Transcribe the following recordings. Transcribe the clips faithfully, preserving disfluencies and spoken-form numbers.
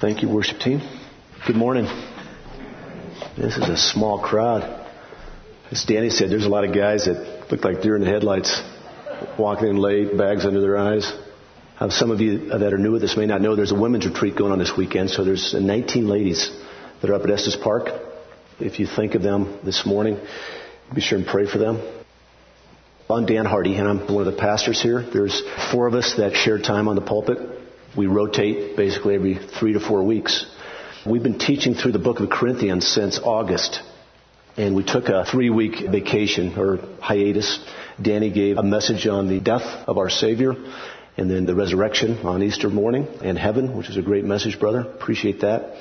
Thank you, worship team. Good morning. This is a small crowd. As Danny said, there's a lot of guys that look like deer in the headlights, walking in late, bags under their eyes. Some of you that are new with this may not know there's a women's retreat going on this weekend, so there's nineteen ladies that are up at Estes Park. If you think of them this morning, be sure and pray for them. I'm Dan Hardy, and I'm one of the pastors here. There's four of us that share time on the pulpit. We rotate basically every three to four weeks. We've been teaching through the book of Corinthians since August, and we took a three-week vacation or hiatus. Danny gave a message on the death of our Savior and then the resurrection on Easter morning and heaven, which is a great message, brother. Appreciate that.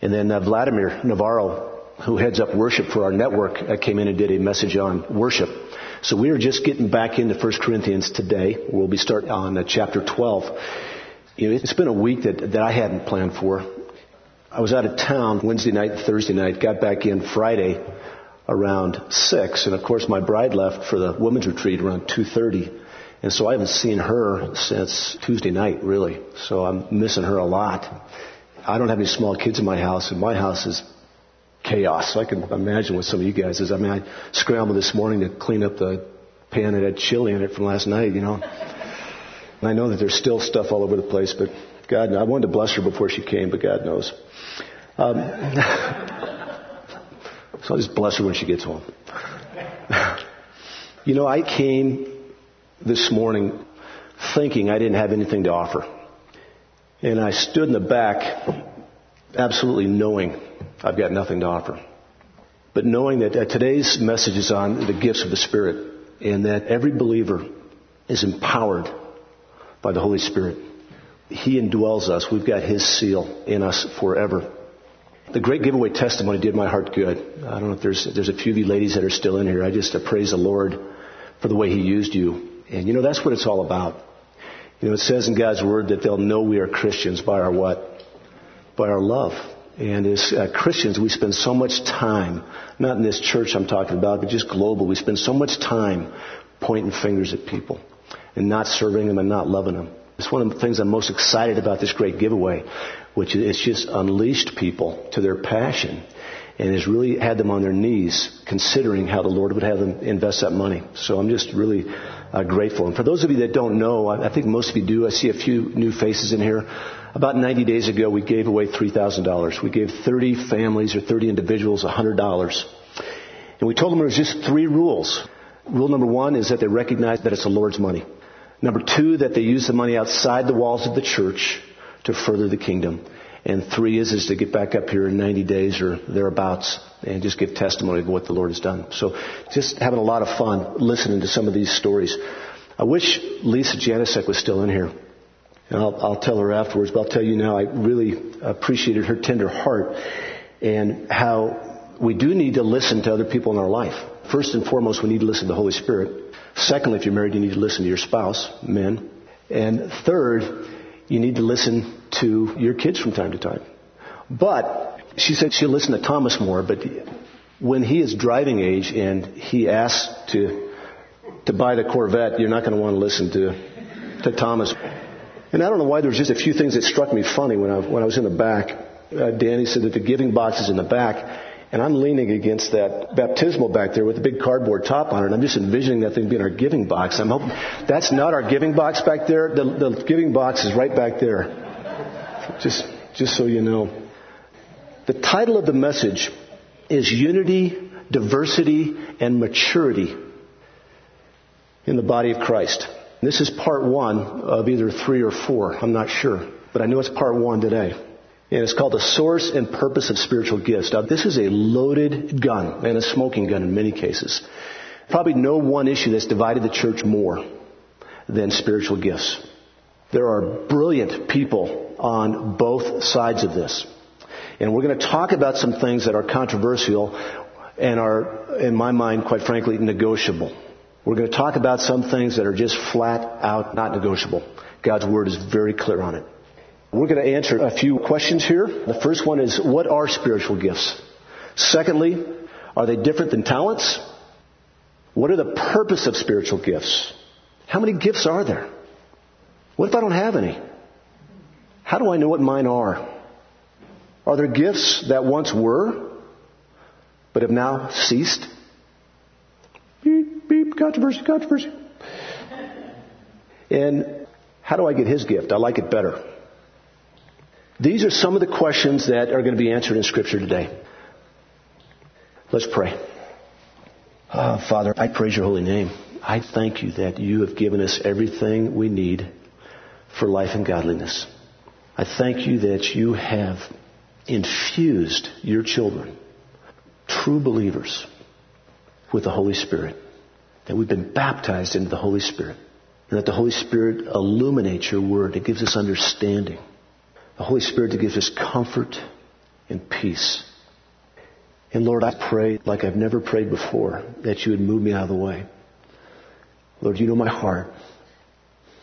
And then uh, Vladimir Navarro, who heads up worship for our network, uh, came in and did a message on worship. So we are just getting back into First Corinthians today. We'll be starting on uh, chapter twelve. You know, it's been a week that, that I hadn't planned for. I was out of town Wednesday night and Thursday night, got back in Friday around six, and of course my bride left for the women's retreat around two thirty, and so I haven't seen her since Tuesday night, really, so I'm missing her a lot. I don't have any small kids in my house, and my house is chaos, so I can imagine what some of you guys is. I mean, I scrambled this morning to clean up the pan that had chili in it from last night, you know. And I know that there's still stuff all over the place, but God knows. I wanted to bless her before she came, but God knows. Um, so I'll just bless her when she gets home. You know, I came this morning thinking I didn't have anything to offer. And I stood in the back absolutely knowing I've got nothing to offer. But knowing that today's message is on the gifts of the Spirit and that every believer is empowered by the Holy Spirit. He indwells us. We've got His seal in us forever. The great giveaway testimony did my heart good. I don't know if there's there's a few of you ladies that are still in here. I just praise the Lord for the way He used you. And you know, that's what it's all about. You know, it says in God's Word that they'll know we are Christians by our what? By our love. And as uh, Christians, we spend so much time, not in this church I'm talking about, but just global, we spend so much time pointing fingers at people and not serving them and not loving them. It's one of the things I'm most excited about this great giveaway, which is it's just unleashed people to their passion and has really had them on their knees considering how the Lord would have them invest that money. So I'm just really uh, grateful. And for those of you that don't know, I, I think most of you do. I see a few new faces in here. About ninety days ago, we gave away three thousand dollars. We gave thirty families or thirty individuals one hundred dollars. And we told them there was just three rules. Rule number one is that they recognize that it's the Lord's money. Number two, that they use the money outside the walls of the church to further the kingdom. And three is, is to get back up here in ninety days or thereabouts and just give testimony of what the Lord has done. So just having a lot of fun listening to some of these stories. I wish Lisa Janicek was still in here. And I'll, I'll tell her afterwards, but I'll tell you now, I really appreciated her tender heart and how we do need to listen to other people in our life. First and foremost, we need to listen to the Holy Spirit. Secondly, if you're married, you need to listen to your spouse, men. And third, you need to listen to your kids from time to time. But she said she'll listen to Thomas more, but when he is driving age and he asks to to buy the Corvette, you're not going to want to listen to to Thomas. And I don't know why, there's just a few things that struck me funny when I, when I was in the back. Uh, Danny said that the giving box is in the back. And I'm leaning against that baptismal back there with a big cardboard top on it. And I'm just envisioning that thing being our giving box. I'm hoping that's not our giving box back there. The, the giving box is right back there. Just, just so you know. The title of the message is Unity, Diversity, and Maturity in the Body of Christ. And this is part one of either three or four. I'm not sure. But I know it's part one today. And it's called The Source and Purpose of Spiritual Gifts. Now, this is a loaded gun, and a smoking gun in many cases. Probably no one issue that's divided the church more than spiritual gifts. There are brilliant people on both sides of this. And we're going to talk about some things that are controversial and are, in my mind, quite frankly, negotiable. We're going to talk about some things that are just flat out not negotiable. God's Word is very clear on it. We're going to answer a few questions here. The first one is, what are spiritual gifts? Secondly, are they different than talents? What are the purpose of spiritual gifts? How many gifts are there? What if I don't have any? How do I know what mine are? Are there gifts that once were, but have now ceased? Beep, beep, controversy, controversy. And how do I get his gift? I like it better. These are some of the questions that are going to be answered in Scripture today. Let's pray. Oh, Father, I praise your holy name. I thank you that you have given us everything we need for life and godliness. I thank you that you have infused your children, true believers, with the Holy Spirit, that we've been baptized into the Holy Spirit, and that the Holy Spirit illuminates your word. It gives us understanding. The Holy Spirit that gives us comfort and peace. And Lord, I pray like I've never prayed before, that you would move me out of the way. Lord, you know my heart.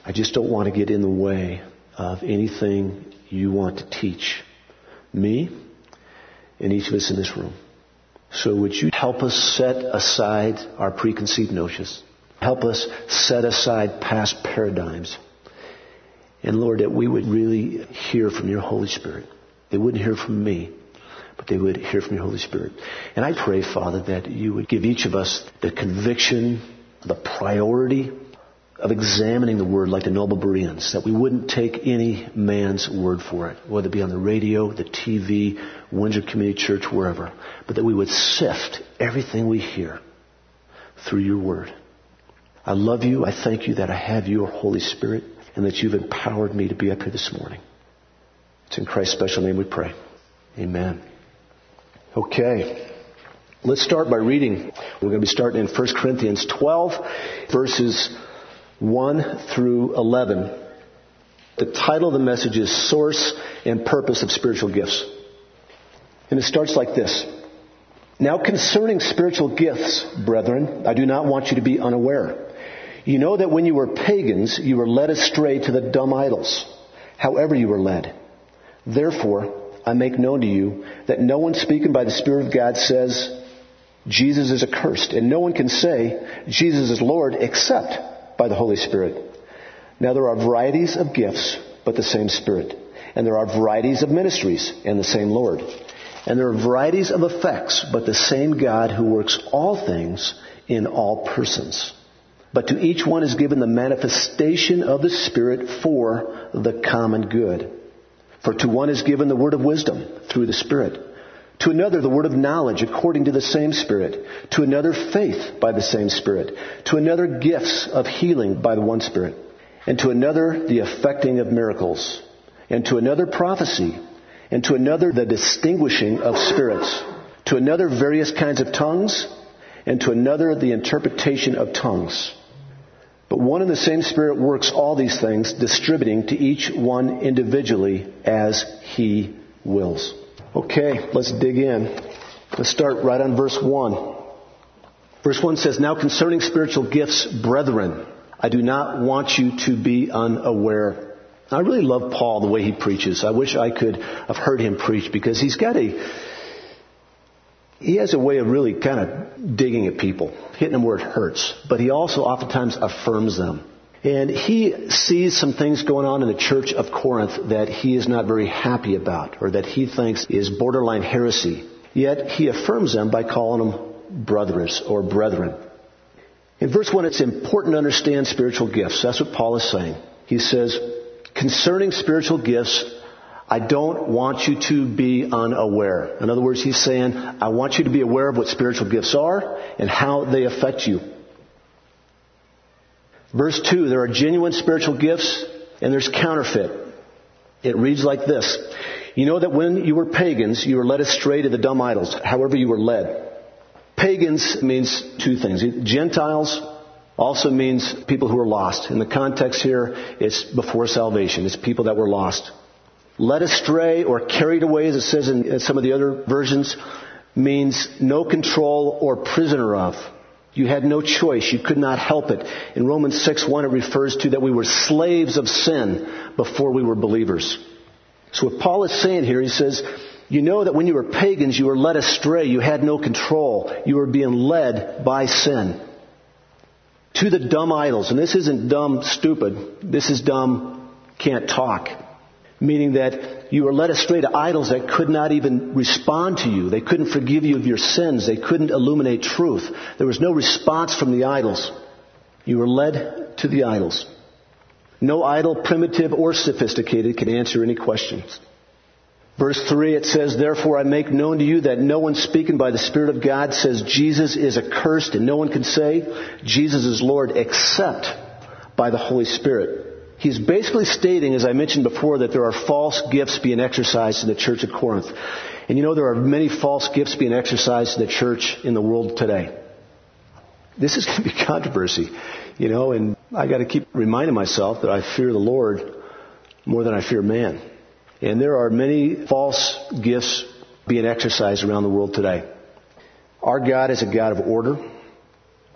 I just don't want to get in the way of anything you want to teach me and each of us in this room. So would you help us set aside our preconceived notions? Help us set aside past paradigms. And Lord, that we would really hear from your Holy Spirit. They wouldn't hear from me, but they would hear from your Holy Spirit. And I pray, Father, that you would give each of us the conviction, the priority of examining the word like the noble Bereans, that we wouldn't take any man's word for it, whether it be on the radio, the T V, Windsor Community Church, wherever, but that we would sift everything we hear through your word. I love you. I thank you that I have your Holy Spirit and that you've empowered me to be up here this morning. It's in Christ's special name we pray. Amen. Okay. Let's start by reading. We're going to be starting in First Corinthians twelve, verses one through eleven. The title of the message is Source and Purpose of Spiritual Gifts. And it starts like this. Now concerning spiritual gifts, brethren, I do not want you to be unaware. You know that when you were pagans, you were led astray to the dumb idols, however you were led. Therefore, I make known to you that no one speaking by the Spirit of God says, Jesus is accursed, and no one can say, Jesus is Lord, except by the Holy Spirit. Now there are varieties of gifts, but the same Spirit. And there are varieties of ministries, and the same Lord. And there are varieties of effects, but the same God who works all things in all persons. But to each one is given the manifestation of the Spirit for the common good. For to one is given the word of wisdom through the Spirit. To another, the word of knowledge according to the same Spirit. To another, faith by the same Spirit. To another, gifts of healing by the one Spirit. And to another, the effecting of miracles. And to another, prophecy. And to another, the distinguishing of spirits. To another, various kinds of tongues. And to another, the interpretation of tongues. But one and the same Spirit works all these things, distributing to each one individually as He wills. Okay, let's dig in. Let's start right on verse one. Verse one says, Now concerning spiritual gifts, brethren, I do not want you to be unaware. I really love Paul, the way he preaches. I wish I could have heard him preach because he's got a, he has a way of really kind of digging at people, hitting them where it hurts. But he also oftentimes affirms them. And he sees some things going on in the church of Corinth that he is not very happy about or that he thinks is borderline heresy. Yet he affirms them by calling them brothers or brethren. In verse one, it's important to understand spiritual gifts. That's what Paul is saying. He says, concerning spiritual gifts, I don't want you to be unaware. In other words, he's saying, I want you to be aware of what spiritual gifts are and how they affect you. Verse two, there are genuine spiritual gifts and there's counterfeit. It reads like this. You know that when you were pagans, you were led astray to the dumb idols, however you were led. Pagans means two things. Gentiles also means people who are lost. In the context here, it's before salvation. It's people that were lost. Led astray or carried away, as it says in some of the other versions, means no control or prisoner of. You had no choice. You could not help it. In Romans six one, it refers to that we were slaves of sin before we were believers. So what Paul is saying here, he says, you know that when you were pagans, you were led astray. You had no control. You were being led by sin. To the dumb idols. And this isn't dumb stupid. This is dumb can't talk. Meaning that you were led astray to idols that could not even respond to you. They couldn't forgive you of your sins. They couldn't illuminate truth. There was no response from the idols. You were led to the idols. No idol, primitive or sophisticated, can answer any questions. Verse three, it says, "Therefore I make known to you that no one speaking by the Spirit of God says Jesus is accursed, and no one can say Jesus is Lord except by the Holy Spirit." He's basically stating, as I mentioned before, that there are false gifts being exercised in the church of Corinth. And you know, there are many false gifts being exercised in the church in the world today. This is going to be controversy, you know, and I got to keep reminding myself that I fear the Lord more than I fear man. And there are many false gifts being exercised around the world today. Our God is a God of order.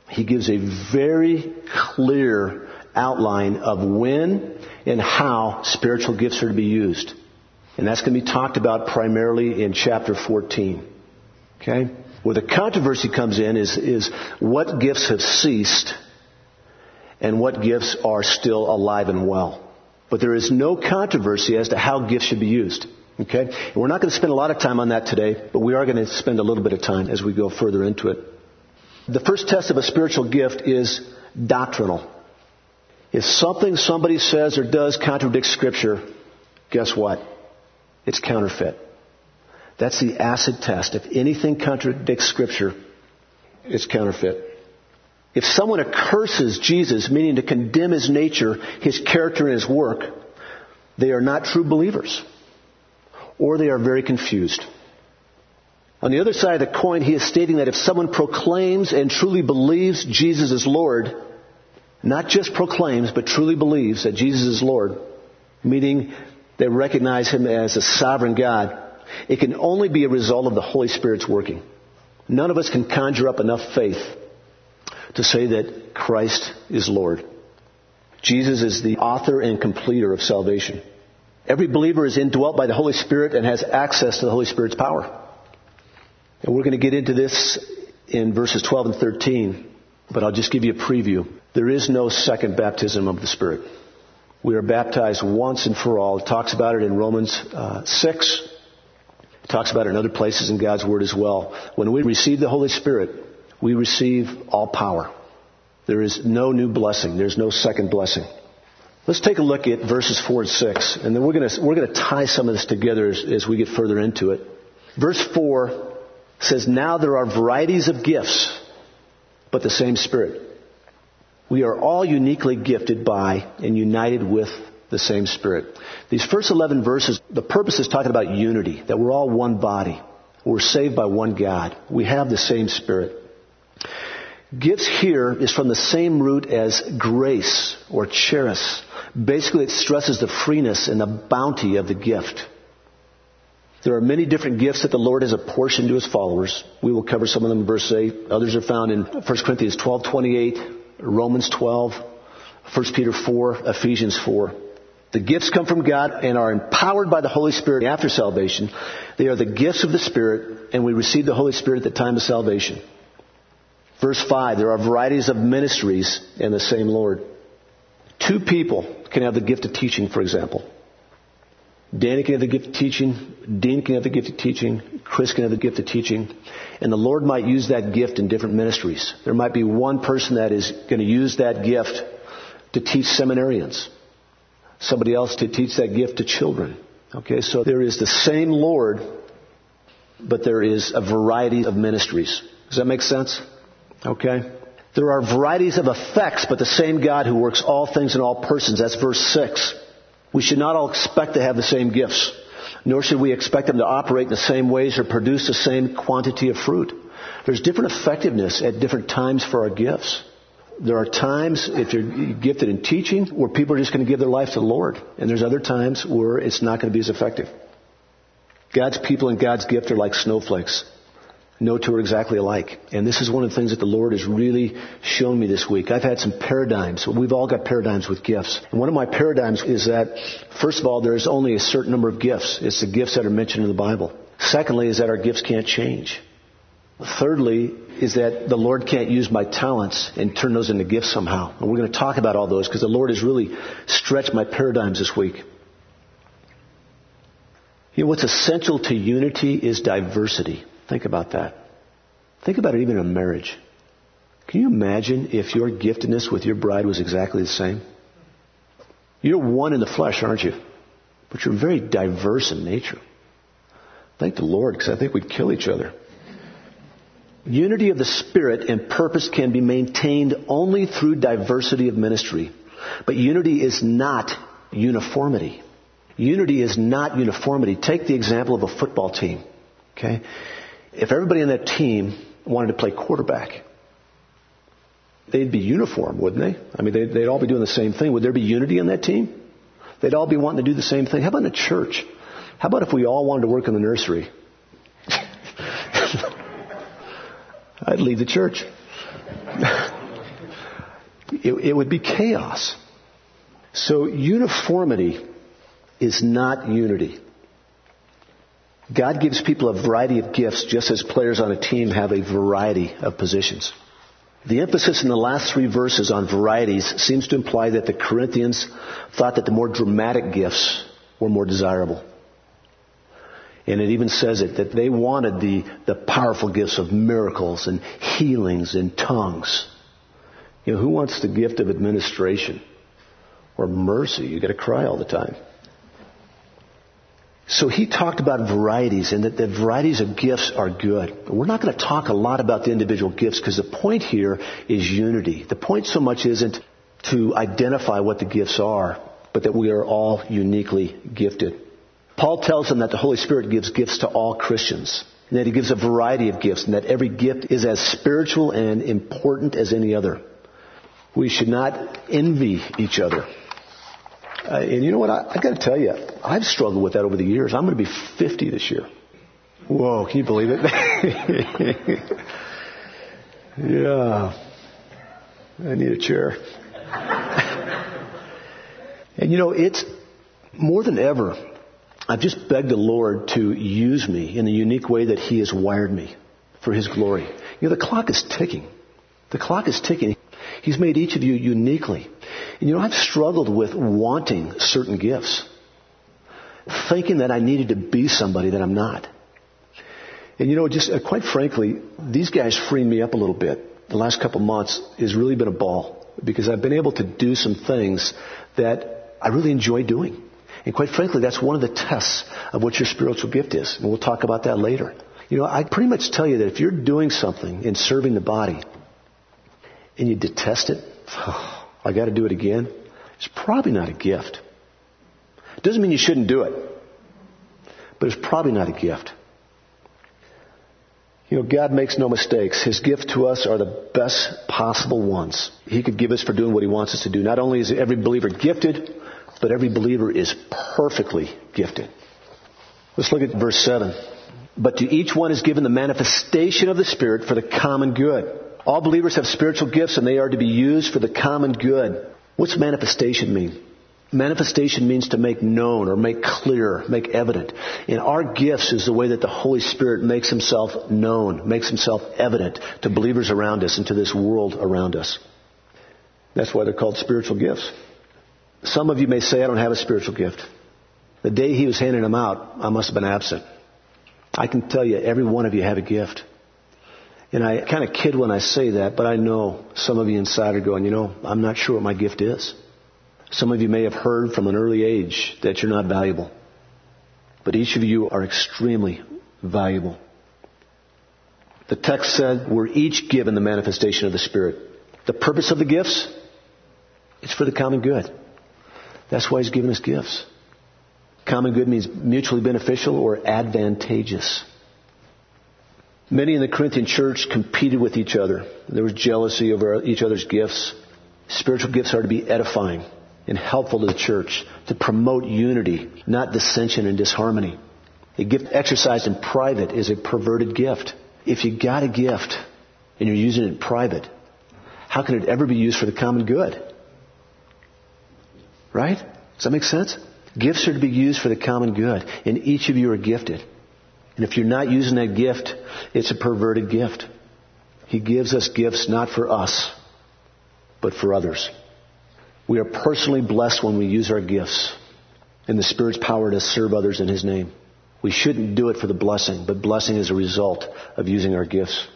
He gives a very clear outline of when and how spiritual gifts are to be used. And that's going to be talked about primarily in chapter fourteen. Okay? Where the controversy comes in is, is what gifts have ceased and what gifts are still alive and well. But there is no controversy as to how gifts should be used. Okay? And we're not going to spend a lot of time on that today, but we are going to spend a little bit of time as we go further into it. The first test of a spiritual gift is doctrinal. If something somebody says or does contradicts Scripture, guess what? It's counterfeit. That's the acid test. If anything contradicts Scripture, it's counterfeit. If someone accuses Jesus, meaning to condemn His nature, His character, and His work, they are not true believers, or they are very confused. On the other side of the coin, he is stating that if someone proclaims and truly believes Jesus is Lord, not just proclaims, but truly believes that Jesus is Lord, meaning they recognize Him as a sovereign God, it can only be a result of the Holy Spirit's working. None of us can conjure up enough faith to say that Christ is Lord. Jesus is the author and completer of salvation. Every believer is indwelt by the Holy Spirit and has access to the Holy Spirit's power. And we're going to get into this in verses twelve and thirteen, but I'll just give you a preview. There is no second baptism of the Spirit. We are baptized once and for all. It talks about it in Romans uh, six. It talks about it in other places in God's Word as well. When we receive the Holy Spirit, we receive all power. There is no new blessing. There's no second blessing. Let's take a look at verses four and six, and then we're going to we're going to tie some of this together as, as we get further into it. Verse four says, "Now there are varieties of gifts, but the same Spirit." We are all uniquely gifted by and united with the same Spirit. These first eleven verses, the purpose is talking about unity, that we're all one body. We're saved by one God. We have the same Spirit. Gifts here is from the same root as grace or charis. Basically, it stresses the freeness and the bounty of the gift. There are many different gifts that the Lord has apportioned to His followers. We will cover some of them in verse eight. Others are found in First Corinthians twelve twenty-eight, Romans twelve, First Peter four, Ephesians four. The gifts come from God and are empowered by the Holy Spirit after salvation. They are the gifts of the Spirit, and we receive the Holy Spirit at the time of salvation. Verse five, there are varieties of ministries and the same Lord. Two people can have the gift of teaching, for example. Danny can have the gift of teaching. Dean can have the gift of teaching. Chris can have the gift of teaching. And the Lord might use that gift in different ministries. There might be one person that is going to use that gift to teach seminarians. Somebody else to teach that gift to children. Okay, so there is the same Lord, but there is a variety of ministries. Does that make sense? Okay. There are varieties of effects, but the same God who works all things in all persons. That's verse six. We should not all expect to have the same gifts, nor should we expect them to operate in the same ways or produce the same quantity of fruit. There's different effectiveness at different times for our gifts. There are times, if you're gifted in teaching, where people are just going to give their life to the Lord. And there's other times where it's not going to be as effective. God's people and God's gift are like snowflakes. No two are exactly alike. And this is one of the things that the Lord has really shown me this week. I've had some paradigms. We've all got paradigms with gifts. And one of my paradigms is that, first of all, there's only a certain number of gifts. It's the gifts that are mentioned in the Bible. Secondly, is that our gifts can't change. Thirdly, is that the Lord can't use my talents and turn those into gifts somehow. And we're going to talk about all those because the Lord has really stretched my paradigms this week. You know, what's essential to unity is diversity. Think about that. Think about it even in marriage. Can you imagine if your giftedness with your bride was exactly the same? You're one in the flesh, aren't you? But you're very diverse in nature. Thank the Lord, because I think we'd kill each other. Unity of the Spirit and purpose can be maintained only through diversity of ministry. But unity is not uniformity. Unity is not uniformity. Take the example of a football team. Okay? If everybody on that team wanted to play quarterback, they'd be uniform, wouldn't they? I mean, they'd, they'd all be doing the same thing. Would there be unity on that team? They'd all be wanting to do the same thing. How about in a church? How about if we all wanted to work in the nursery? I'd leave the church. it, it would be chaos. So uniformity is not unity. God gives people a variety of gifts, just as players on a team have a variety of positions. The emphasis in the last three verses on varieties seems to imply that the Corinthians thought that the more dramatic gifts were more desirable. And it even says it, that they wanted the, the powerful gifts of miracles and healings and tongues. You know, who wants the gift of administration or mercy? You got to cry all the time. So he talked about varieties, and that the varieties of gifts are good. But we're not going to talk a lot about the individual gifts, because the point here is unity. The point so much isn't to identify what the gifts are, but that we are all uniquely gifted. Paul tells them that the Holy Spirit gives gifts to all Christians, and that He gives a variety of gifts, and that every gift is as spiritual and important as any other. We should not envy each other. Uh, and you know what? I, I got to tell you, I've struggled with that over the years. I'm going to be fifty this year. Whoa, can you believe it? Yeah. I need a chair. And you know, it's more than ever, I've just begged the Lord to use me in the unique way that He has wired me for His glory. You know, the clock is ticking. The clock is ticking. He's made each of you uniquely. And you know, I've struggled with wanting certain gifts, thinking that I needed to be somebody that I'm not. And you know, just uh, quite frankly, these guys freeing me up a little bit. The last couple months has really been a ball, because I've been able to do some things that I really enjoy doing. And quite frankly, that's one of the tests of what your spiritual gift is. And we'll talk about that later. You know, I pretty much tell you that if you're doing something in serving the body and you detest it, oh, I got to do it again, it's probably not a gift. It doesn't mean you shouldn't do it, but it's probably not a gift. You know, God makes no mistakes. His gift to us are the best possible ones He could give us for doing what He wants us to do. Not only is every believer gifted, but every believer is perfectly gifted. Let's look at verse seven. But to each one is given the manifestation of the Spirit for the common good. All believers have spiritual gifts, and they are to be used for the common good. What's manifestation mean? Manifestation means to make known or make clear, make evident. And our gifts is the way that the Holy Spirit makes Himself known, makes Himself evident to believers around us and to this world around us. That's why they're called spiritual gifts. Some of you may say, I don't have a spiritual gift. The day He was handing them out, I must have been absent. I can tell you, every one of you have a gift. And I kind of kid when I say that, but I know some of you inside are going, you know, I'm not sure what my gift is. Some of you may have heard from an early age that you're not valuable. But each of you are extremely valuable. The text said, we're each given the manifestation of the Spirit. The purpose of the gifts? It's for the common good. That's why He's given us gifts. Common good means mutually beneficial or advantageous. Many in the Corinthian church competed with each other. There was jealousy over each other's gifts. Spiritual gifts are to be edifying and helpful to the church, to promote unity, not dissension and disharmony. A gift exercised in private is a perverted gift. If you got a gift and you're using it in private, how can it ever be used for the common good? Right? Does that make sense? Gifts are to be used for the common good, and each of you are gifted. And if you're not using that gift, it's a perverted gift. He gives us gifts not for us, but for others. We are personally blessed when we use our gifts, and the Spirit's power to serve others in His name. We shouldn't do it for the blessing, but blessing is a result of using our gifts.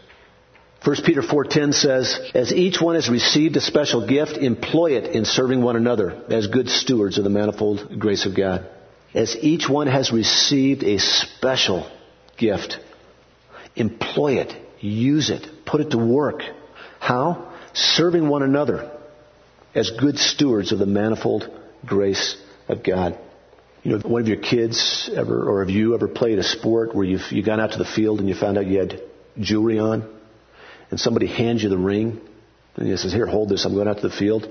First Peter four ten says, as each one has received a special gift, employ it in serving one another as good stewards of the manifold grace of God. As each one has received a special gift, employ it, use it, put it to work. How? Serving one another as good stewards of the manifold grace of God. You know, one of your kids ever, or have you ever played a sport where you've you gone out to the field and you found out you had jewelry on, and somebody hands you the ring, and he says, here, hold this, I'm going out to the field.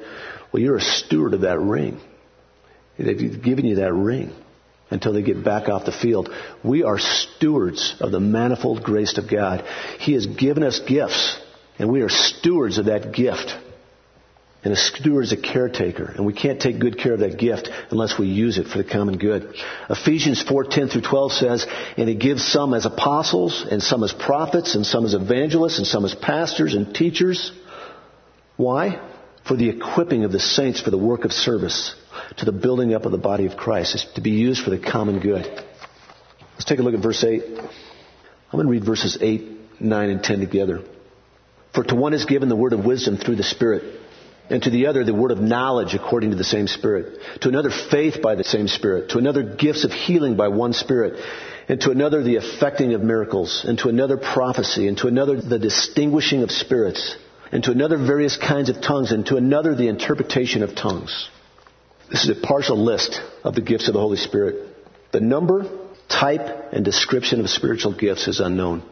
Well, you're a steward of that ring. They've given you that ring until they get back off the field. We are stewards of the manifold grace of God. He has given us gifts, and we are stewards of that gift. And a steward is a caretaker, and we can't take good care of that gift unless we use it for the common good. Ephesians four ten through twelve says, and he gives some as apostles, and some as prophets, and some as evangelists, and some as pastors and teachers. Why? For the equipping of the saints for the work of service, to the building up of the body of Christ. It's to be used for the common good. Let's take a look at verse eight. I'm going to read verses eight, nine, and ten together. For to one is given the word of wisdom through the Spirit, and to the other the word of knowledge according to the same Spirit, to another faith by the same Spirit, to another gifts of healing by one Spirit, and to another the effecting of miracles, and to another prophecy, and to another the distinguishing of spirits, and to another various kinds of tongues, and to another the interpretation of tongues. This is a partial list of the gifts of the Holy Spirit. The number, type, and description of spiritual gifts is unknown.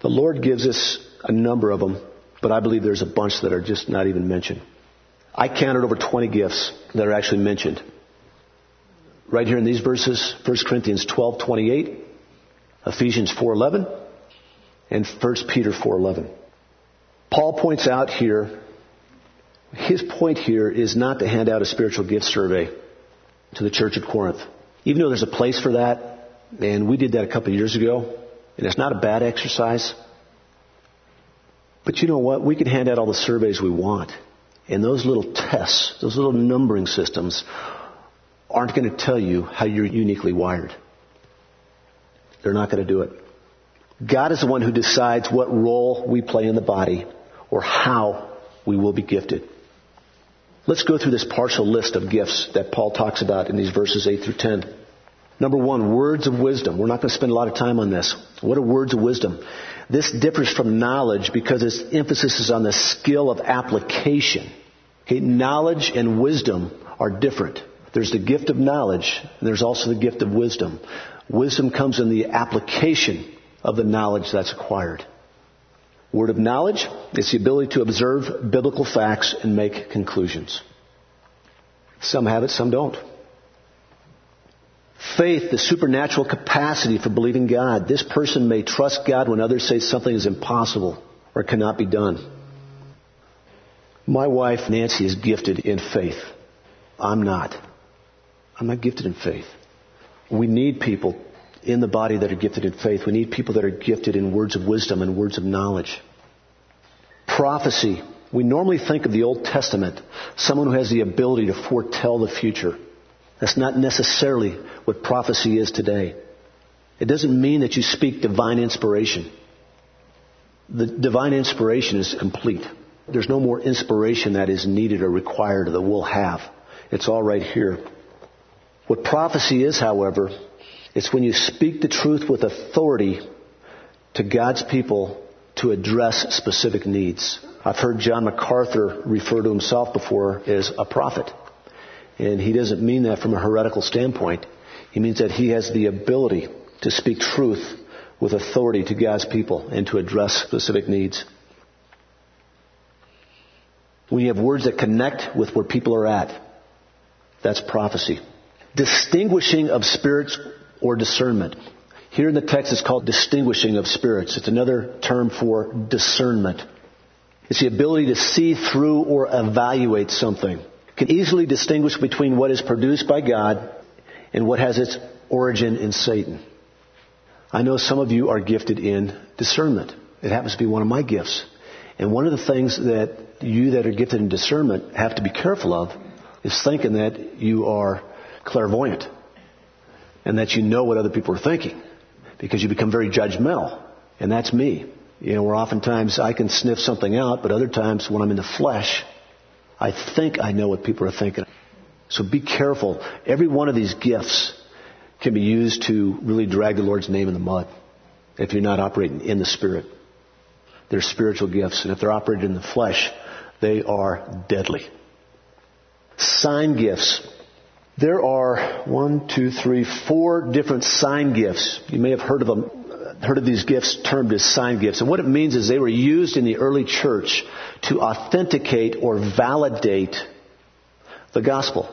The Lord gives us a number of them, but I believe there's a bunch that are just not even mentioned. I counted over twenty gifts that are actually mentioned. Right here in these verses, First Corinthians twelve twenty-eight, Ephesians four eleven, and First Peter four eleven. Paul points out here, his point here is not to hand out a spiritual gift survey to the church at Corinth. Even though there's a place for that, and we did that a couple of years ago, and it's not a bad exercise. But you know what? We can hand out all the surveys we want. And those little tests, those little numbering systems, aren't going to tell you how you're uniquely wired. They're not going to do it. God is the one who decides what role we play in the body or how we will be gifted. Let's go through this partial list of gifts that Paul talks about in these verses eight through ten. Number one, words of wisdom. We're not going to spend a lot of time on this. What are words of wisdom? This differs from knowledge because its emphasis is on the skill of application. Okay, knowledge and wisdom are different. There's the gift of knowledge, and there's also the gift of wisdom. Wisdom comes in the application of the knowledge that's acquired. Word of knowledge is the ability to observe biblical facts and make conclusions. Some have it, some don't. Faith, the supernatural capacity for believing God. This person may trust God when others say something is impossible or cannot be done. My wife, Nancy, is gifted in faith. I'm not. I'm not gifted in faith. We need people in the body that are gifted in faith. We need people that are gifted in words of wisdom and words of knowledge. Prophecy. We normally think of the Old Testament, someone who has the ability to foretell the future. That's not necessarily what prophecy is today. It doesn't mean that you speak divine inspiration. The divine inspiration is complete. There's no more inspiration that is needed or required or that we'll have. It's all right here. What prophecy is, however, it's when you speak the truth with authority to God's people to address specific needs. I've heard John MacArthur refer to himself before as a prophet. And he doesn't mean that from a heretical standpoint. He means that he has the ability to speak truth with authority to God's people and to address specific needs. When you have words that connect with where people are at, that's prophecy. Distinguishing of spirits or discernment. Here in the text it's called distinguishing of spirits. It's another term for discernment. It's the ability to see through or evaluate something. Can easily distinguish between what is produced by God and what has its origin in Satan. I know some of you are gifted in discernment. It happens to be one of my gifts. And one of the things that you that are gifted in discernment have to be careful of is thinking that you are clairvoyant. and that you know what other people are thinking, because you become very judgmental. And that's me. You know, where oftentimes I can sniff something out, but other times when I'm in the flesh, I think I know what people are thinking. So be careful. Every one of these gifts can be used to really drag the Lord's name in the mud if you're not operating in the Spirit. They're spiritual gifts, and if they're operated in the flesh, they are deadly. Sign gifts. There are one, two, three, four different sign gifts. You may have heard of them. Heard of these gifts termed as sign gifts. And what it means is they were used in the early church to authenticate or validate the gospel.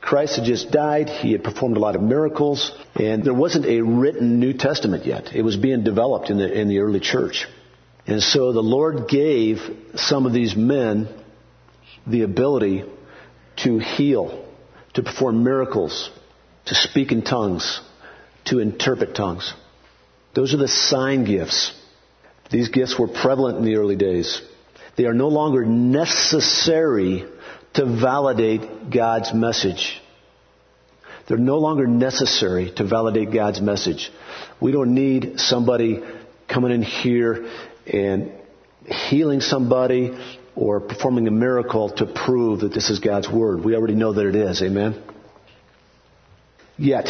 Christ had just died. He had performed a lot of miracles. And there wasn't a written New Testament yet. It was being developed in the in the early church. And so the Lord gave some of these men the ability to heal, to perform miracles, to speak in tongues, to interpret tongues. Those are the sign gifts. These gifts were prevalent in the early days. They are no longer necessary to validate God's message. They're no longer necessary to validate God's message. We don't need somebody coming in here and healing somebody or performing a miracle to prove that this is God's word. We already know that it is. Amen? Yet,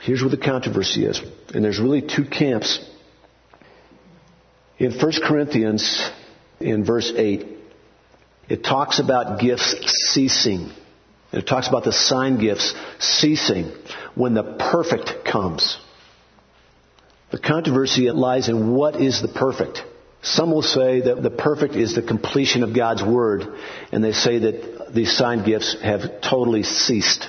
here's where the controversy is. And there's really two camps. In First Corinthians, in verse eight, it talks about gifts ceasing. And it talks about the sign gifts ceasing when the perfect comes. The controversy lies in what is the perfect. Some will say that the perfect is the completion of God's word, and they say that these sign gifts have totally ceased.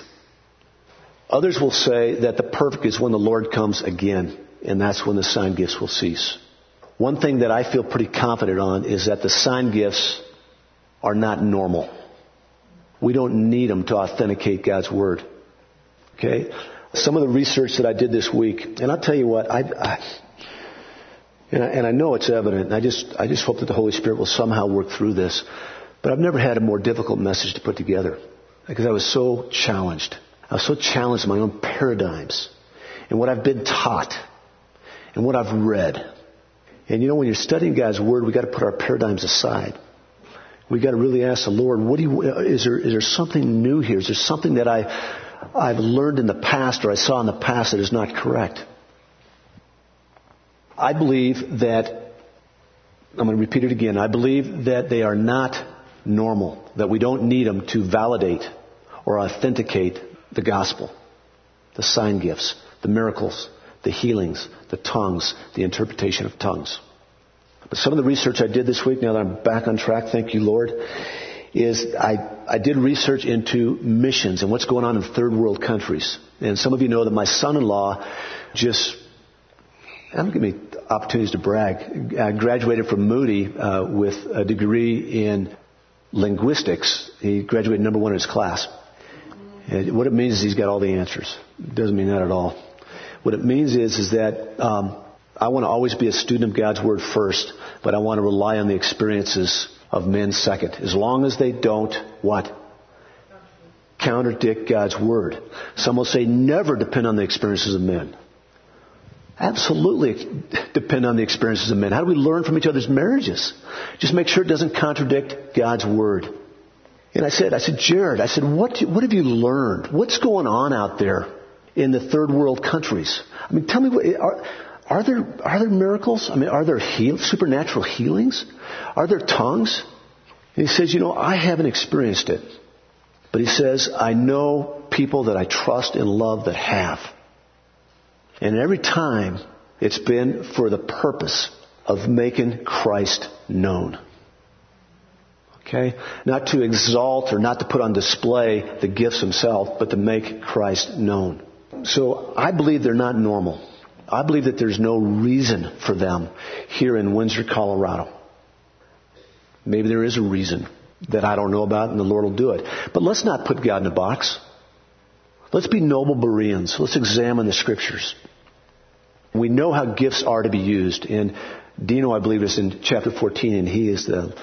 Others will say that the perfect is when the Lord comes again, and that's when the sign gifts will cease. One thing that I feel pretty confident on is that the sign gifts are not normal. We don't need them to authenticate God's word. Okay? Some of the research that I did this week, and I'll tell you what, I, I, and, I and I know it's evident, and I just, I just hope that the Holy Spirit will somehow work through this, but I've never had a more difficult message to put together because I was so challenged. I was so challenged in my own paradigms and what I've been taught and what I've read. And you know, when you're studying God's word, we got to put our paradigms aside. We got to really ask the Lord, what do you, is there, is there something new here? Is there something that I, I've learned in the past or I saw in the past that is not correct? I believe that, I'm going to repeat it again. I believe that they are not normal, that we don't need them to validate or authenticate the gospel, the sign gifts, the miracles, the healings, the tongues, the interpretation of tongues. But some of the research I did this week, now that I'm back on track, thank you, Lord, is I, I did research into missions and what's going on in third world countries. And some of you know that my son-in-law just, I don't give me opportunities to brag, I graduated from Moody uh, with a degree in linguistics. He graduated number one in his class. And what it means is he's got all the answers. It doesn't mean that at all. What it means is is that um, I want to always be a student of God's word first, but I want to rely on the experiences of men second. As long as they don't, what? Counterdict God's word. Some will say never depend on the experiences of men. Absolutely depend on the experiences of men. How do we learn from each other's marriages? Just make sure it doesn't contradict God's word. And I said, I said, Jared, I said, what, what have you learned? What's going on out there in the third world countries? I mean, tell me, what, are, are there are there miracles? I mean, are there heal, supernatural healings? Are there tongues? And he says, you know, I haven't experienced it. But he says, I know people that I trust and love that have. And every time it's been for the purpose of making Christ known. Okay? Not to exalt or not to put on display the gifts themselves, but to make Christ known. So I believe they're not normal. I believe that there's no reason for them here in Windsor, Colorado. Maybe there is a reason that I don't know about, and the Lord will do it. But let's not put God in a box. Let's be noble Bereans. Let's examine the Scriptures. We know how gifts are to be used. And Dino, I believe, is in chapter fourteen, and he is the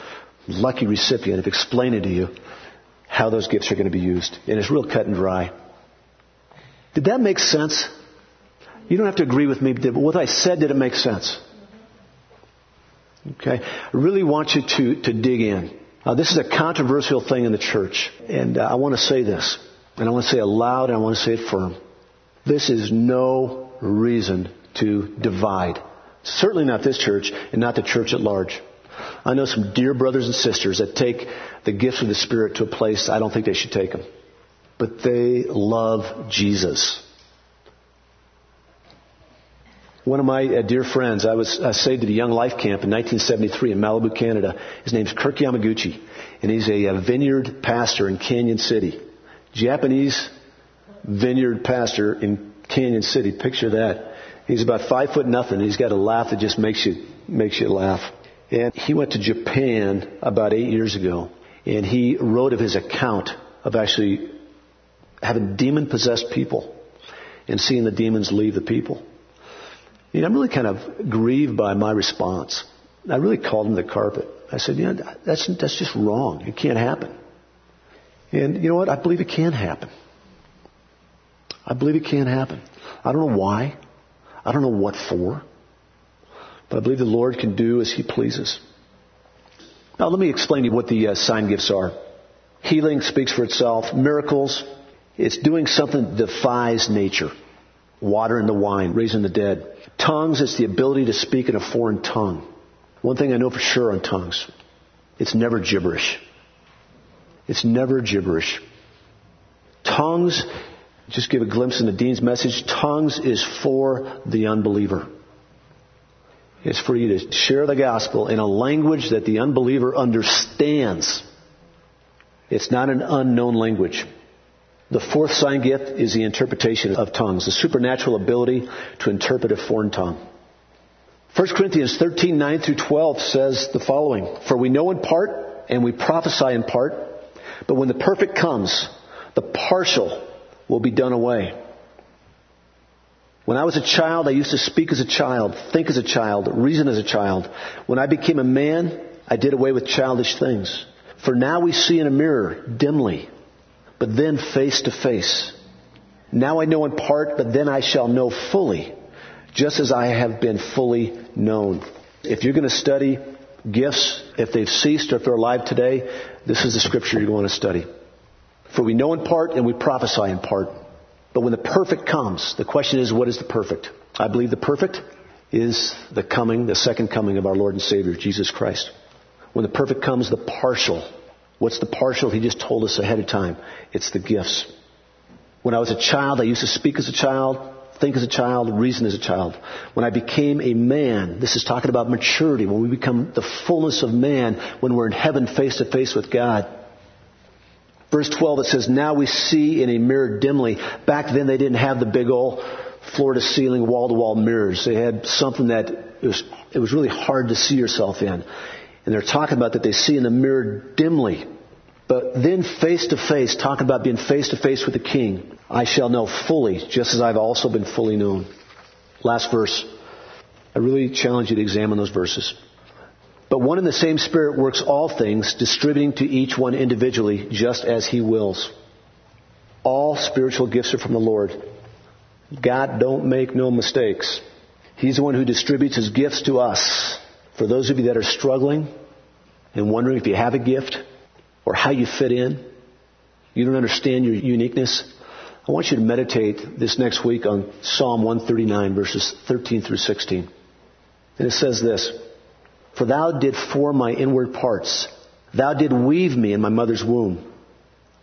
lucky recipient of explaining to you how those gifts are going to be used. And it's real cut and dry. Did that make sense? You don't have to agree with me, but what I said, did it make sense? Okay. I really want you to, to dig in. Uh, this is a controversial thing in the church. And uh, I want to say this. And I want to say it loud and I want to say it firm. This is no reason to divide. Certainly not this church and not the church at large. I know some dear brothers and sisters that take the gifts of the Spirit to a place I don't think they should take them. But they love Jesus. One of my uh, dear friends, I was uh, saved at a young life camp in nineteen seventy-three in Malibu, Canada. His name's Kirk Yamaguchi, and he's a, a vineyard pastor in Canyon City. Japanese vineyard pastor in Canyon City. Picture that. He's about five foot nothing. He's got a laugh that just makes you makes you laugh. And he went to Japan about eight years ago, and he wrote of his account of actually having demon-possessed people and seeing the demons leave the people. You know, I'm really kind of grieved by my response. I really called him the carpet. I said, you know, that's, that's just wrong. It can't happen. And you know what? I believe it can happen. I believe it can happen. I don't know why. I don't know what for. But I believe the Lord can do as He pleases. Now, let me explain to you what the uh, sign gifts are. Healing speaks for itself. Miracles, it's doing something that defies nature. Water in the wine, raising the dead. Tongues, it's the ability to speak in a foreign tongue. One thing I know for sure on tongues, it's never gibberish. It's never gibberish. Tongues, just give a glimpse into Dean's message, tongues is for the unbeliever. It's for you to share the gospel in a language that the unbeliever understands. It's not an unknown language. The fourth sign gift is the interpretation of tongues, the supernatural ability to interpret a foreign tongue. First Corinthians thirteen, nine through twelve says the following, "For we know in part, and we prophesy in part, but when the perfect comes, the partial will be done away. When I was a child, I used to speak as a child, think as a child, reason as a child. When I became a man, I did away with childish things. For now we see in a mirror, dimly, but then face to face. Now I know in part, but then I shall know fully, just as I have been fully known." If you're going to study gifts, if they've ceased or if they're alive today, this is the scripture you're going to study. "For we know in part and we prophesy in part. But when the perfect comes," the question is, what is the perfect? I believe the perfect is the coming, the second coming of our Lord and Savior, Jesus Christ. When the perfect comes, the partial. What's the partial? He just told us ahead of time. It's the gifts. When I was a child, I used to speak as a child, think as a child, reason as a child. When I became a man, this is talking about maturity, when we become the fullness of man, when we're in heaven face to face with God. Verse twelve, it says, "Now we see in a mirror dimly." Back then they didn't have the big old floor-to-ceiling, wall-to-wall mirrors. They had something that it was, it was really hard to see yourself in. And they're talking about that they see in the mirror dimly. But then face to face, talking about being face to face with the King. "I shall know fully, just as I've also been fully known." Last verse. I really challenge you to examine those verses. "But one and the same Spirit works all things, distributing to each one individually, just as He wills." All spiritual gifts are from the Lord. God don't make no mistakes. He's the one who distributes His gifts to us. For those of you that are struggling and wondering if you have a gift or how you fit in, you don't understand your uniqueness, I want you to meditate this next week on Psalm one thirty-nine, verses thirteen through sixteen. And it says this, "For thou did form my inward parts. Thou did weave me in my mother's womb.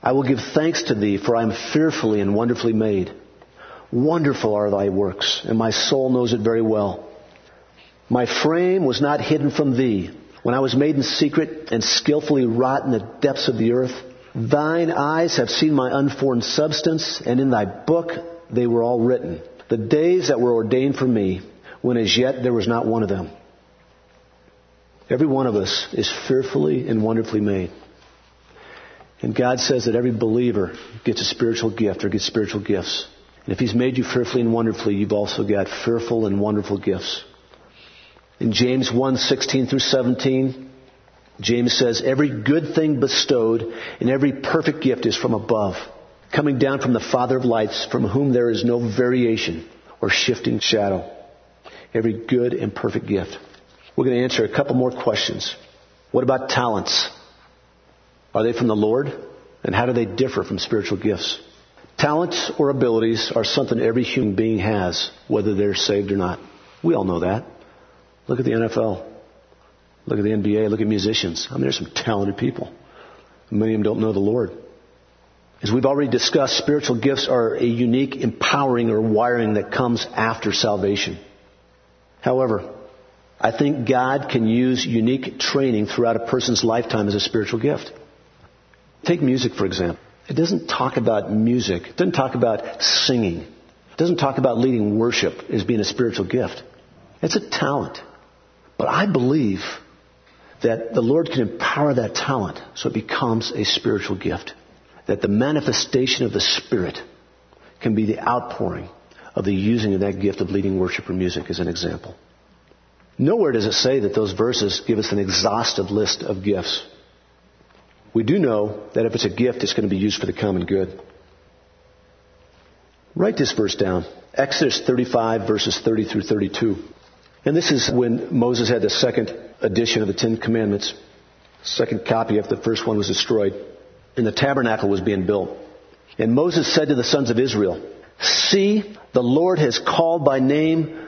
I will give thanks to thee, for I am fearfully and wonderfully made. Wonderful are thy works, and my soul knows it very well. My frame was not hidden from thee when I was made in secret and skillfully wrought in the depths of the earth. Thine eyes have seen my unformed substance, and in thy book they were all written, the days that were ordained for me, when as yet there was not one of them." Every one of us is fearfully and wonderfully made. And God says that every believer gets a spiritual gift or gets spiritual gifts. And if He's made you fearfully and wonderfully, you've also got fearful and wonderful gifts. In James one, sixteen through seventeen, James says, "Every good thing bestowed and every perfect gift is from above, coming down from the Father of lights, from whom there is no variation or shifting shadow. Every good and perfect gift. We're going to answer a couple more questions. What about talents? Are they from the Lord? And how do they differ from spiritual gifts? Talents or abilities are something every human being has, whether they're saved or not. We all know that. Look at the N F L. Look at the N B A. Look at musicians. I mean, there's some talented people. Many of them don't know the Lord. As we've already discussed, spiritual gifts are a unique empowering or wiring that comes after salvation. However, I think God can use unique training throughout a person's lifetime as a spiritual gift. Take music, for example. It doesn't talk about music. It doesn't talk about singing. It doesn't talk about leading worship as being a spiritual gift. It's a talent. But I believe that the Lord can empower that talent so it becomes a spiritual gift. That the manifestation of the Spirit can be the outpouring of the using of that gift of leading worship or music as an example. Nowhere does it say that those verses give us an exhaustive list of gifts. We do know that if it's a gift, it's going to be used for the common good. Write this verse down. Exodus thirty-five, verses thirty through thirty-two. And this is when Moses had the second edition of the Ten Commandments. Second copy after the first one was destroyed. And the tabernacle was being built. And Moses said to the sons of Israel, "See, the Lord has called by name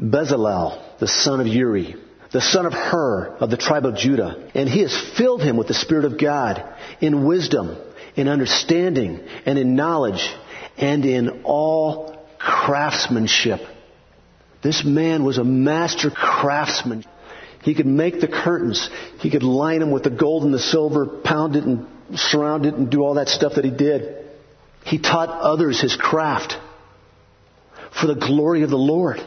Bezalel, the son of Uri, the son of Hur, of the tribe of Judah. And he has filled him with the Spirit of God, in wisdom, in understanding, and in knowledge, and in all craftsmanship." This man was a master craftsman. He could make the curtains. He could line them with the gold and the silver, pound it and surround it and do all that stuff that he did. He taught others his craft for the glory of the Lord.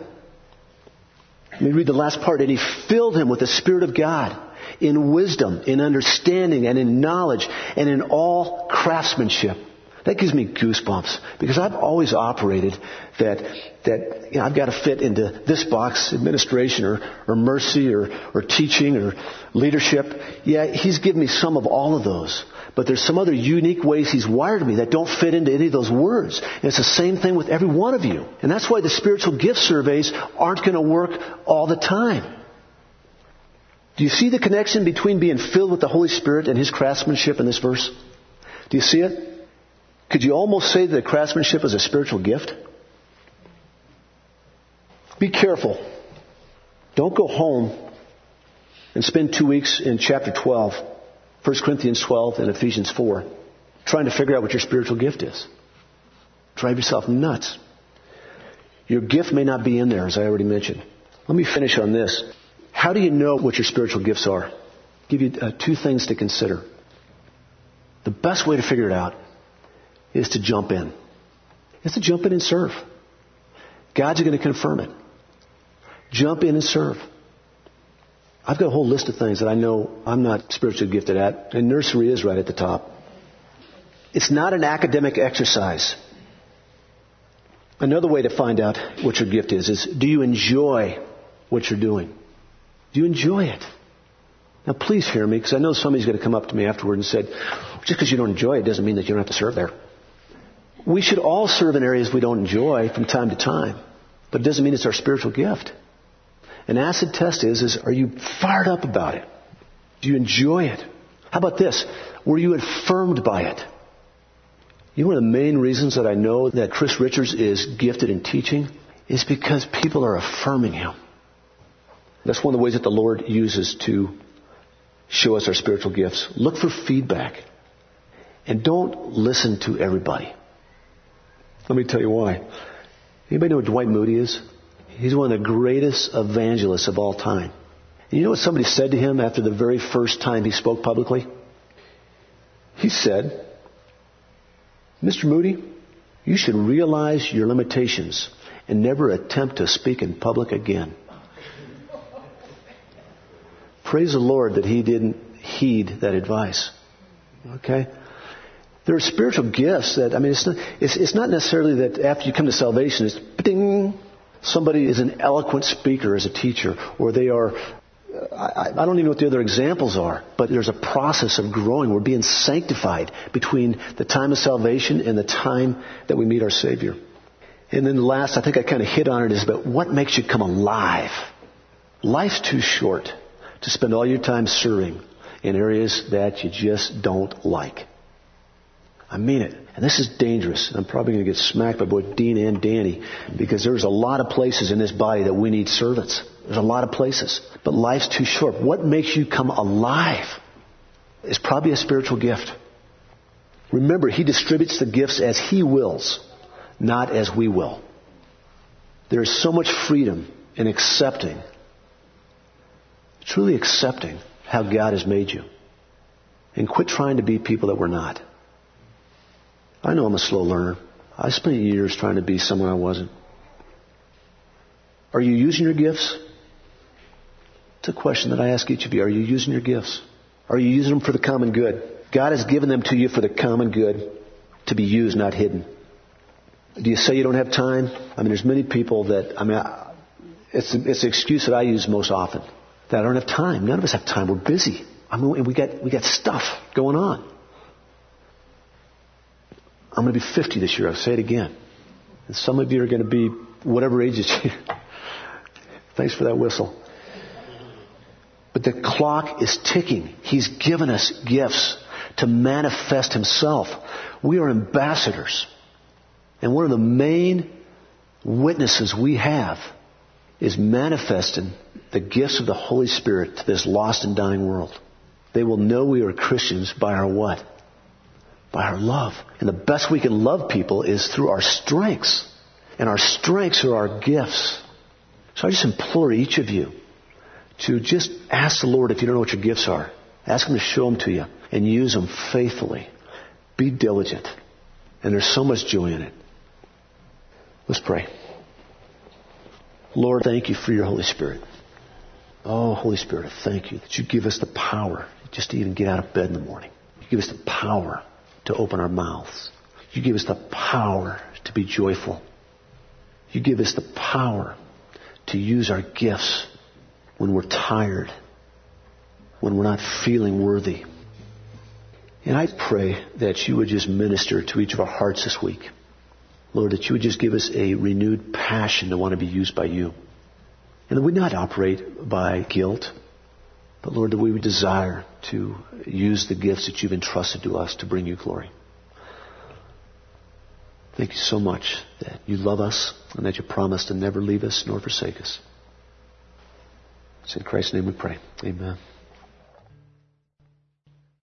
Let me read the last part. And he filled him with the Spirit of God, in wisdom, in understanding, and in knowledge, and in all craftsmanship. That gives me goosebumps, because I've always operated that, that you know, I've got to fit into this box, administration or, or mercy or, or teaching or leadership. Yeah, he's given me some of all of those. But there's some other unique ways he's wired me that don't fit into any of those words. And it's the same thing with every one of you. And that's why the spiritual gift surveys aren't going to work all the time. Do you see the connection between being filled with the Holy Spirit and his craftsmanship in this verse? Do you see it? Could you almost say that craftsmanship is a spiritual gift? Be careful. Don't go home and spend two weeks in chapter twelve, First Corinthians twelve and Ephesians four, trying to figure out what your spiritual gift is. Drive yourself nuts. Your gift may not be in there, as I already mentioned. Let me finish on this. How do you know what your spiritual gifts are? I'll give you uh, two things to consider. The best way to figure it out is to jump in. It's to jump in and serve. God's going to confirm it. Jump in and serve. I've got a whole list of things that I know I'm not spiritually gifted at, and nursery is right at the top. It's not an academic exercise. Another way to find out what your gift is, is do you enjoy what you're doing? Do you enjoy it? Now please hear me, because I know somebody's going to come up to me afterward and say, just because you don't enjoy it doesn't mean that you don't have to serve there. We should all serve in areas we don't enjoy from time to time, but it doesn't mean it's our spiritual gift. An acid test is, is are you fired up about it? Do you enjoy it? How about this? Were you affirmed by it? You know, one of the main reasons that I know that Chris Richards is gifted in teaching is because people are affirming him. That's one of the ways that the Lord uses to show us our spiritual gifts. Look for feedback. And don't listen to everybody. Let me tell you why. Anybody know what Dwight Moody is? He's one of the greatest evangelists of all time. And you know what somebody said to him after the very first time he spoke publicly? He said, "Mister Moody, you should realize your limitations and never attempt to speak in public again." Praise the Lord that he didn't heed that advice. Okay? There are spiritual gifts that, I mean, it's not, it's, it's not necessarily that after you come to salvation, it's ding, somebody is an eloquent speaker as a teacher, or they are I, I don't even know what the other examples are, but there's a process of growing. We're being sanctified between the time of salvation and the time that we meet our Savior. And then the last, I think I kind of hit on it, is but what makes you come alive? Life's too short to spend all your time serving in areas that you just don't like. I mean it. And this is dangerous. I'm probably going to get smacked by both Dean and Danny, because there's a lot of places in this body that we need servants. There's a lot of places. But life's too short. What makes you come alive is probably a spiritual gift. Remember, He distributes the gifts as He wills, not as we will. There is so much freedom in accepting, truly accepting how God has made you. And quit trying to be people that we're not. I know I'm a slow learner. I spent years trying to be someone I wasn't. Are you using your gifts? It's a question that I ask each of you. Are you using your gifts? Are you using them for the common good? God has given them to you for the common good, to be used, not hidden. Do you say you don't have time? I mean, there's many people that, I mean, I, it's, it's the excuse that I use most often. That I don't have time. None of us have time. We're busy. I mean, we got we got stuff going on. I'm going to be fifty this year. I'll say it again. And some of you are going to be whatever age it's you. Thanks for that whistle. But the clock is ticking. He's given us gifts to manifest Himself. We are ambassadors. And one of the main witnesses we have is manifesting the gifts of the Holy Spirit to this lost and dying world. They will know we are Christians by our what? By our love. And the best we can love people is through our strengths. And our strengths are our gifts. So I just implore each of you to just ask the Lord if you don't know what your gifts are. Ask Him to show them to you and use them faithfully. Be diligent. And there's so much joy in it. Let's pray. Lord, thank You for Your Holy Spirit. Oh, Holy Spirit, I thank You that You give us the power just to even get out of bed in the morning. You give us the power to open our mouths. You give us the power to be joyful. You give us the power to use our gifts when we're tired, when we're not feeling worthy. And I pray that You would just minister to each of our hearts this week. Lord, that You would just give us a renewed passion to want to be used by You. And that we not operate by guilt, but Lord, that we would desire to use the gifts that You've entrusted to us to bring You glory. Thank You so much that You love us and that You promise to never leave us nor forsake us. It's in Christ's name we pray. Amen.